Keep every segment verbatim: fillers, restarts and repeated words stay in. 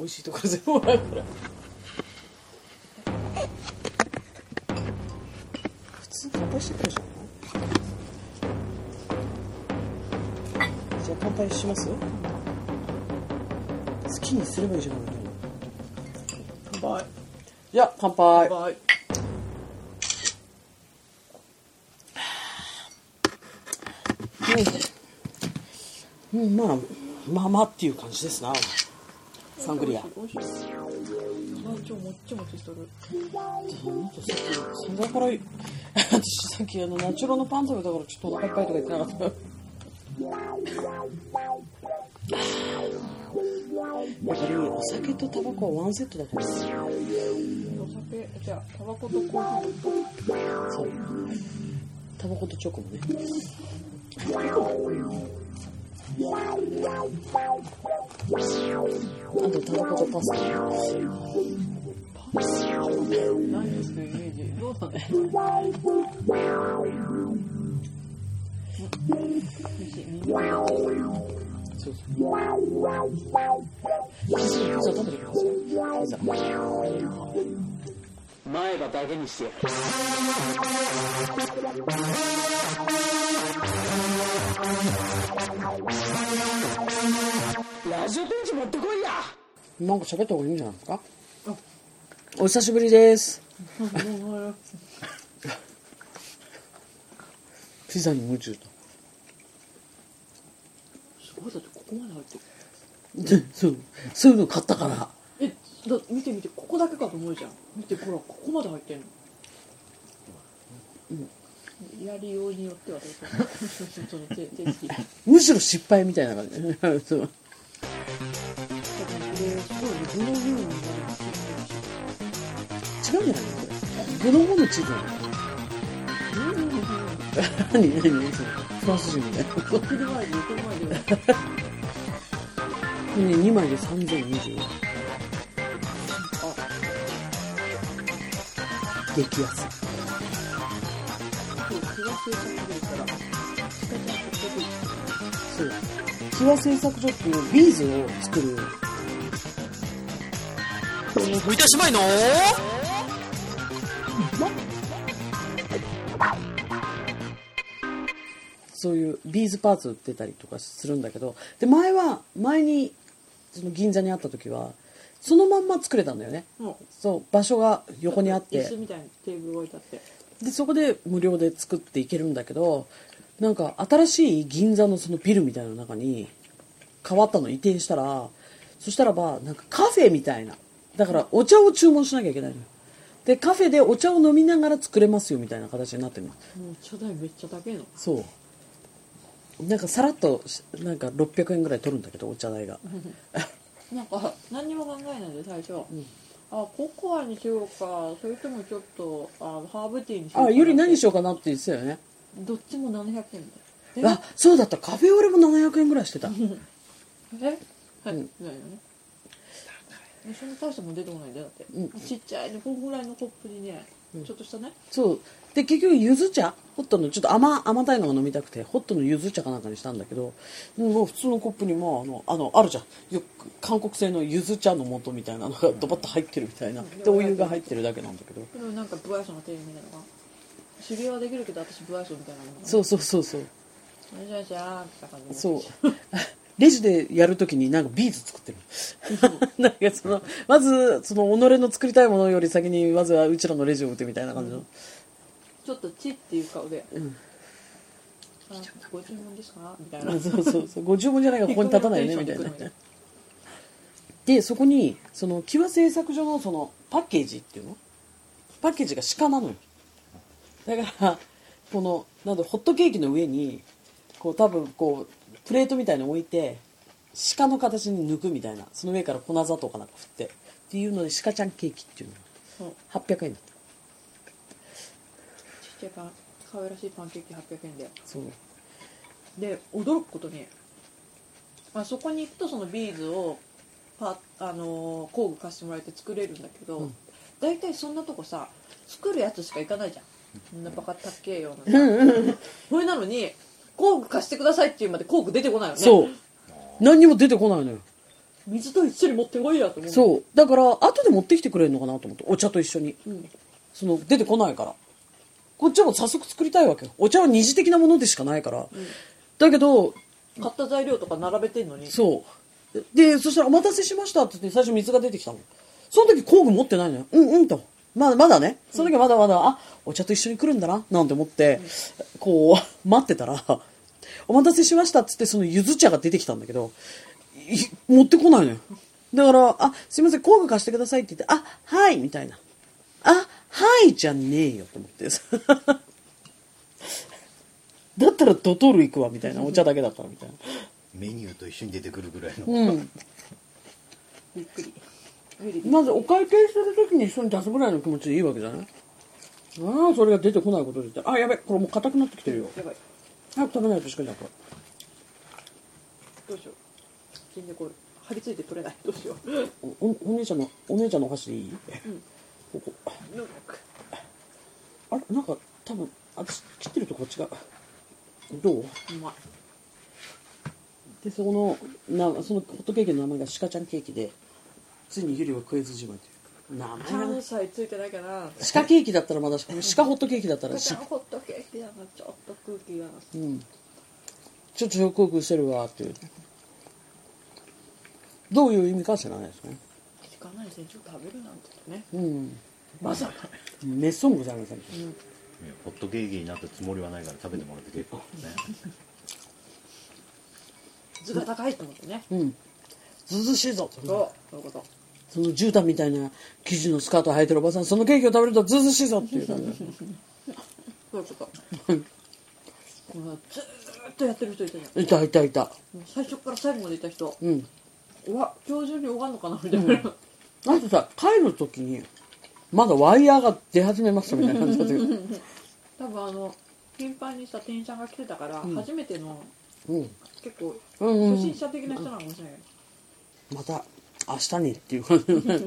美味しいところ全部あるから普通に乾杯してくるじゃん。じゃあ乾杯しますよ。好きにすればいいじゃん。乾杯。いや乾杯。乾杯。うんうん、まあまあまあっていう感じですな。サングリア。おいしい。おいしい。超もっちもちしとる。本当さっきだから私さっきあのナチュラのパン食べたからちょっとお腹いっぱいとか言ってなかった。やっぱりお酒とタバコはワンセットだから。お酒じゃあタバコとコーヒー。そう。タバコとチョコもね。あとタバコとパスタ。パスタ。何ですかイメージ。どうだね。そうそう。前歯だけにしてやる。ラジオペンチ持ってこいや。なんか喋った方がいいんじゃないですか。あ、お久しぶりです。ピザに夢中だ。すごいだってここまで入ってる。そうそういうの買ったから。えだ見て見てここだけかと思うじゃん。見てほらここまで入ってんの。うん、やりようによってはむしろ失敗みたいな感じ。そう。違うんじゃないの？グロゴムチーズ。何何何それ？フランス人みたいな。に にまいでさんぜんにじゅうえん。激安。そう。キワ製作所っていうビーズを作る。浮いたしまいの。そういうビーズパーツ売ってたりとかするんだけど、で前は前にその銀座にあった時は。そのまんま作れたんだよね、うん、そう場所が横にあって椅子みたいなテーブル置いてあってでそこで無料で作っていけるんだけどなんか新しい銀座のそのビルみたいな中に変わったの移転したらそしたらばなんかカフェみたいなだからお茶を注文しなきゃいけないのよでカフェでお茶を飲みながら作れますよみたいな形になってるのもう茶代めっちゃ高いのそうなんかさらっとなんかろっぴゃくえんぐらい取るんだけどお茶代がなんか何にも考えないで最初、うん、あココアにしようかそれともちょっとあハーブティーにしようかあより何しようかなって言ってたよねどっちもななひゃくえんであそうだったカフェオレもななひゃくえんぐらいしてたえはい、うん、ないよねその大したも出てこないんだよだって、うん、ちっちゃいねこのぐらいのコップにね、うん、ちょっとしたねそうで結局ゆず茶ホットのちょっと 甘, 甘たいのが飲みたくてホットのゆず茶かなんかにしたんだけどもう普通のコップにもあのあのあるじゃんよく韓国製のゆず茶の素みたいなのがドバッと入ってるみたいな、うん、でお湯が入ってるだけなんだけどでもなんかブアイソンのテレビみたいなのが知り合いはできるけど私ブアイソンみたいなのそうそうそうそうじゃじゃーんそうレジでやるときになんかビーズ作ってるなんかそのまずその己の作りたいものより先にまずはうちらのレジを打てみたいな感じの、うんちょっとチっていう顔で、うん、あご注文ですかみたいなそうそうそうご注文じゃないからここに立たないねみたいなでそこにそのキワ製作所のそのパッケージっていうのパッケージが鹿なのよだからこのなんだホットケーキの上にこう多分こうプレートみたいに置いて鹿の形に抜くみたいなその上から粉砂糖かなんか振ってっていうので鹿ちゃんケーキっていうのはっぴゃくえんだったかわいらしいパンケーキはっぴゃくえんでそうで驚くことにあそこに行くとそのビーズをパあのー、工具貸してもらえて作れるんだけど大体、うん、そんなとこさ作るやつしか行かないじゃんそんなバカたっけえようなそれなのに工具貸してくださいっていうまで工具出てこないよねそう何にも出てこないのよ水と一緒に持ってこいやと思う。そうだから後で持ってきてくれるのかなと思って、お茶と一緒に、うん、その出てこないからこっちも早速作りたいわけよ。お茶は二次的なものでしかないから、うん、だけど買った材料とか並べてんのに。そうで、そしたらお待たせしましたって言って最初水が出てきたの。その時工具持ってないのよ。うんうんと、まだまだね、その時はまだまだ、うん、あお茶と一緒に来るんだななんて思って、うん、こう待ってたらお待たせしましたっつってそのゆず茶が出てきたんだけど持ってこないのよ。だからあすいません工具貸してくださいって言って、あはいみたいな、あはいじゃねえよと思ってだったらドトール行くわみたいな、お茶だけだからみたいなメニューと一緒に出てくるぐらいの、うん、びっくり。まずお会計するときに一緒に出すぐらいの気持ちでいいわけじゃない。ああそれが出てこないことで言ったら、あやべこれもう硬くなってきてるよ、やばい早く食べないとしかない。どうしよう全然これ張り付いて取れない、どうしよう。 お, お姉ちゃんのお姉ちゃんのお箸でいい、うん、ここあれなんか多分あ切ってるとこ違う。どう？うまい。でそこのなそのホットケーキの名前がシカちゃんケーキで、ついにゆりは食えずじまいという名前。関西ついてないかな。シカケーキだったらまだしかもシカホットケーキだったら。シカホットケーキだなちょっと空気が。うん。ちょっと食欲してるわっていう。どういう意味か知らないですね。聞かないですね。ちょっと食べるなんてね。うん。まさか。メソングじゃないですか。うん。ホットケーキになったつもりはないから食べてもらって結構ね。図が高いと思ってね。うん。ずずしいぞ。そう、そういうこと。その絨毯みたいな生地のスカート履いてるおばさん、そのケーキを食べるとずずしいぞっていう感じ。そういうこと。ずっとやってる人いたじゃん。いたいたいた。最初から最後までいた人。うん。うわ、今日中に終わるのかなみたいな。うん、あとさ帰る時にまだワイヤーが出始めましたみたいな感じだったけど。多分あの頻繁にさ店員さんが来てたから、うん、初めての、うん、結構、うんうん、初心者的な人なのかもしれない。また明日にっていう感じでね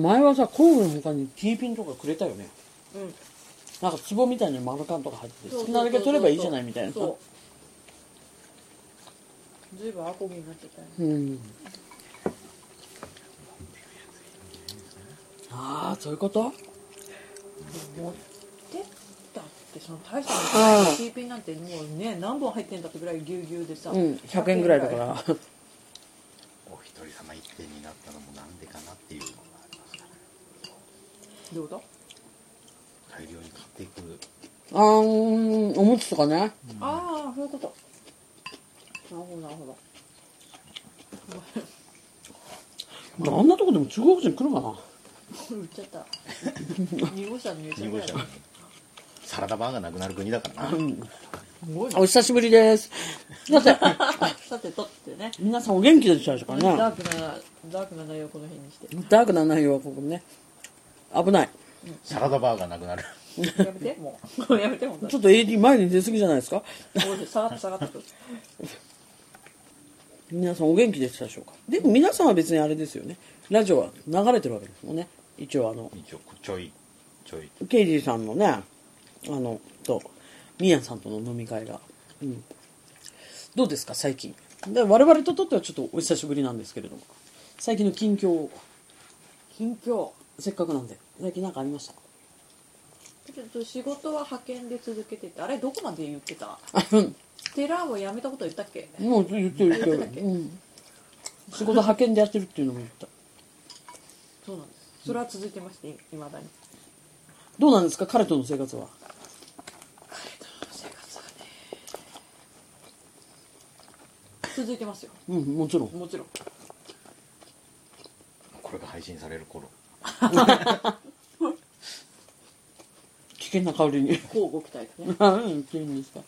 前はさ工具の他に T ピンとかくれたよね、うん、なんか壺みたいな丸缶とか入ってて好きなだけ取ればいいじゃないみたいな。そう随分アコギになっちゃったね、うん、ああそういうこと。持ってったってその大したの T ピンなんてもうね何本入ってんだってぐらいぎゅうぎゅうでさ、うん、ひゃくえんぐらいだからお一人様一点になったのもなんでかなっていうのがありますからね。どうだ大量に買っていくあーおむつとかね、うん、ああそういうこと。なるほどなるほどあんなとこでも中国人来るかな。売っちゃったに号車に入れちゃったサラダバーがなくなる国だからな、うん、お久しぶりですだってさてとってね皆さんお元気でしたでしょうかね。ダークなダークな内容をこの辺にして、ダークな内容はここね危ない、うん、サラダバーがなくなるやめてもうやめてもうちょっと エーディー 前に出過ぎじゃないですか下がった下がった皆さんお元気でしたでしょうか。でも皆さんは別にあれですよね、ラジオは流れてるわけですもんね。一応あの一応ちょいちょいケイジーさんのねあのとミヤさんとの飲み会が、うん、どうですか最近で。我々ととってはちょっとお久しぶりなんですけれども最近の近況近況せっかくなんで最近何かありました。ちょっと仕事は派遣で続けてて、あれどこまで言ってた寺を辞めたこと言ったっけ。もう言ってる言ってる、うん、仕事派遣でやってるっていうのも言ったそうなんです。それは続いてまして未だに。どうなんですか彼との生活は。彼との生活はね続いてますよ、うん、もちろんもちろんこれが配信される頃危険な香りにこうご期待ですね何言ってるんですか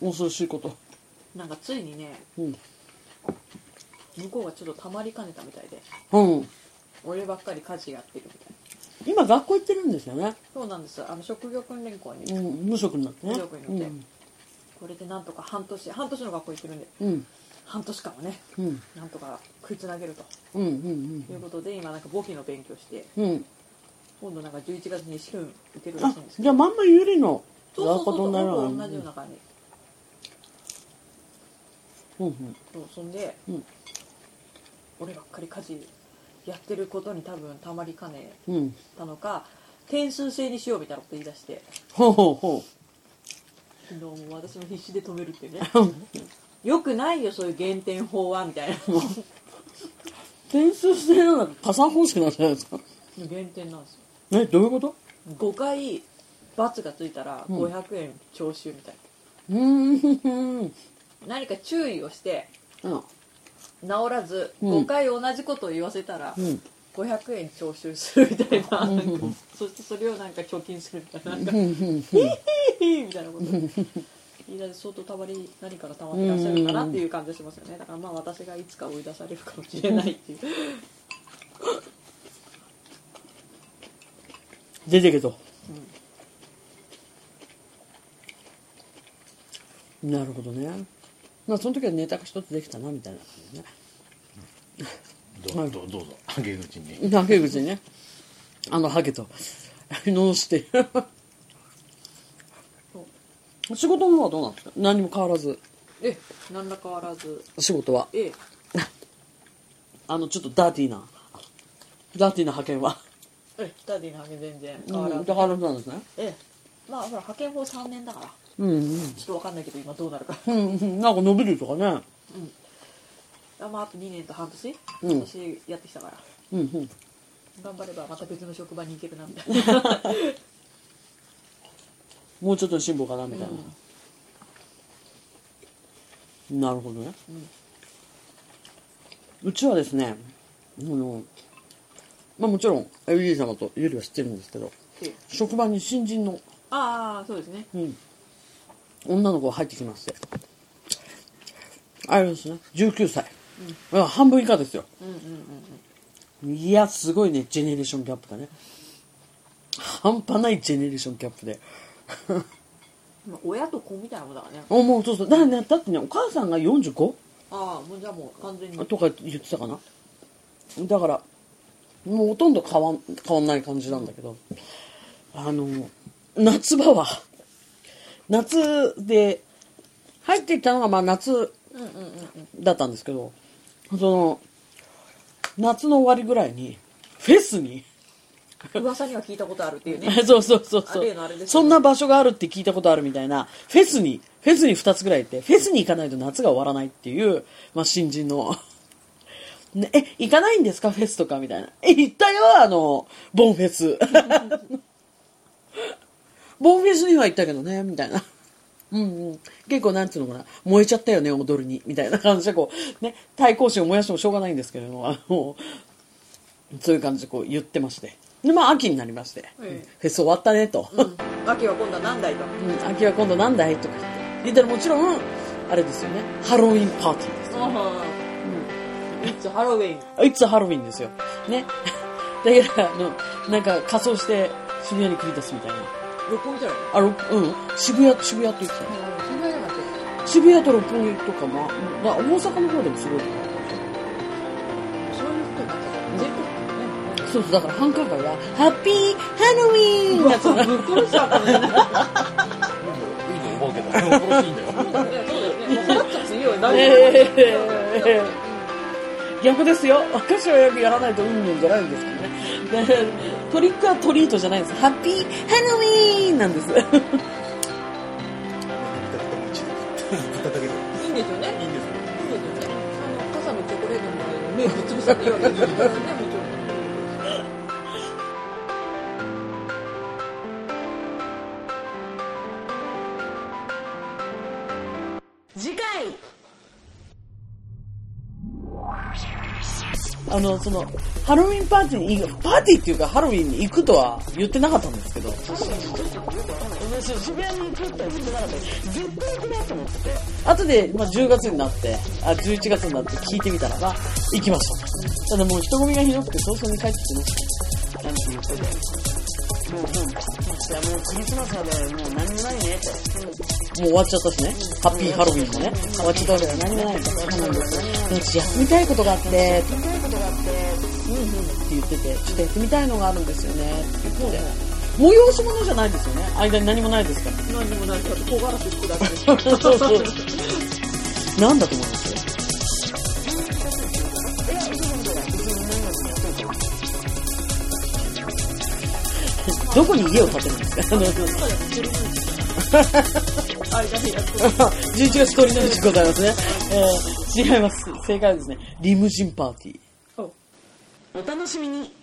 恐ろしいこと。なんかついにね、うん、向こうがちょっとたまりかねたみたいで、うん、俺ばっかり家事やってるみたいな。今学校行ってるんですよね。そうなんです。あの職業訓練校に、うん、無職になってね無職になって、うん、これでなんとか半年半年の学校行ってるんで、うん、半年間はね、うん、なんとか食いつなげると、うんうんうんうん、いうことで今なんか簿記の勉強して、うん、今度なんかじゅういちがつに試験受けるらしいんですけど。じゃあまんまゆりの学校と同じような感じ、うんうんうん、そんで、うん、俺ばっかり家事やってることに多分たまりかねたのか、うん、点数制にしようみたいなこと言い出して、ほうほうほう、昨日も私も必死で止めるってねよくないよそういう減点法はみたいな点数制なんか加算方式なんじゃないですか。減点なんですよ。え、どういうこと？ごかい罰がついたらごひゃくえん徴収みたいな、うん、何か注意をして、うん、治らずごかい同じことを言わせたらごひゃくえん徴収するみたいな、うん、そしてそれをなんか貯金するみたいな、なんかヒーヒーみたいなこと相当たまり何かがたまってらっしゃるかなっていう感じがしますよね。だからまあ私がいつか追い出されるかもしれないっていう出てけど、うん、なるほどね。まあその時はネタが一つできたなみたいな感じね。どうぞハゲ口にハゲ口にね、あのハゲとのして仕事の方はどうなんですか？何も変わらず。え、何ら変わらず。仕事は。ええ、あのちょっとダーティーな、ダーティーな派遣は。え、ダーティーな派遣全然変わらず。うん、変わらずなんですね。ええ、まあほら派遣法さんねんだから。うんうん。ちょっとわかんないけど今どうなるか。うんうん。なんか伸びるとかね。うん。あ、まああとにねんと半年。うん。私やってきたから。うんうん。頑張ればまた別の職場に行けるなみたいな。もうちょっと辛抱かなみたいな、うん、なるほどね、うん、うちはですね、あの、まあ、もちろんゆり様とゆりは知ってるんですけど、職場に新人の、ああそうですね、うん、女の子が入ってきまして、あれですね、じゅうきゅうさい、うん、半分以下ですよ、うんうんうんうん、いやすごいね、ジェネレーションギャップだね、半端ないジェネレーションギャップで親と子みたいなもんだからね。あ、もうそうそうだからね、だってね、お母さんが よんじゅうご? ああ、もうじゃあもう完全にとか言ってたかな。だからもうほとんど変わん、変わんない感じなんだけど、あの夏場は夏で入ってきたのがまあ夏だったんですけど、その夏の終わりぐらいにフェスに噂には聞いたことあるっていうねそうそうそうそう、あのあれですね、そんな場所があるって聞いたことあるみたいな、フェスにフェスにふたつぐらい行って、フェスに行かないと夏が終わらないっていう、まあ、新人の、ね、え、行かないんですかフェスとかみたいな、え、行ったよ、あのボンフェスボンフェスには行ったけどねみたいな、うんうん、結構なんていうのかな、燃えちゃったよね踊るにみたいな感じでこう、ね、対抗心を燃やしてもしょうがないんですけれども、あのそういう感じでこう言ってまして、でまあ秋になりまして、ええ、フェス終わったねと、うん、秋は今度は何だいと、うん、秋は今度何だいとか言って言ったら、もちろんあれですよね、ハロウィンパーティーですよね、うん、It's Halloween It's Halloween ですよねだからあのなんか仮装して渋谷に繰り出すみたいな、六本木じゃない、あ、ろうん渋谷、渋谷って言ってた、うん、渋谷じゃなくて渋谷と六本木とかも、うん、大阪の方でもすごいとか、そうそう、だから繁華街はハッピーハロウィーンだからぶっ殺しちゃったねいいと思うけど殺しいんだよそうだね、そうだね、逆ですよ、私はよくやらないと運命じゃないんですからねトリックはトリートじゃないんです、ハッピーハロウィーンなんですいいんですよね、いいんですよね、傘のチョコレートの目をぶっ潰したって言われてるからねあのそのハロウィンパーティーにパーティーっていうかハロウィンに行くとは言ってなかったんですけど、渋谷に行くって言ってなかった、絶対行くなと思ってて、後で、まあ、じゅうがつになって、あ、じゅういちがつになって聞いてみたらば行きました。ただもう人混みがひどくて早々に帰ってきました。なんて言ってて、もうもうもうクリスマスまでもう何もないねって、もう終わっちゃったしね、ハッピーハロウィンもね、終わっちゃったわけでは何もないんです。そうなんです。やってみたいことがあって。うんうんって言ってて、ちょっとやってみたいのがあるんですよねって言って、催し物じゃないですよね、間に何もないですから、何もないから、小柄と引くだけですなんだと思いますよ。どこに家を建てるんですか？あの、あれだね、じゅういちがつ通りのうちございますね。えー、違います。正解はですね、リムジンパーティー。お楽しみに。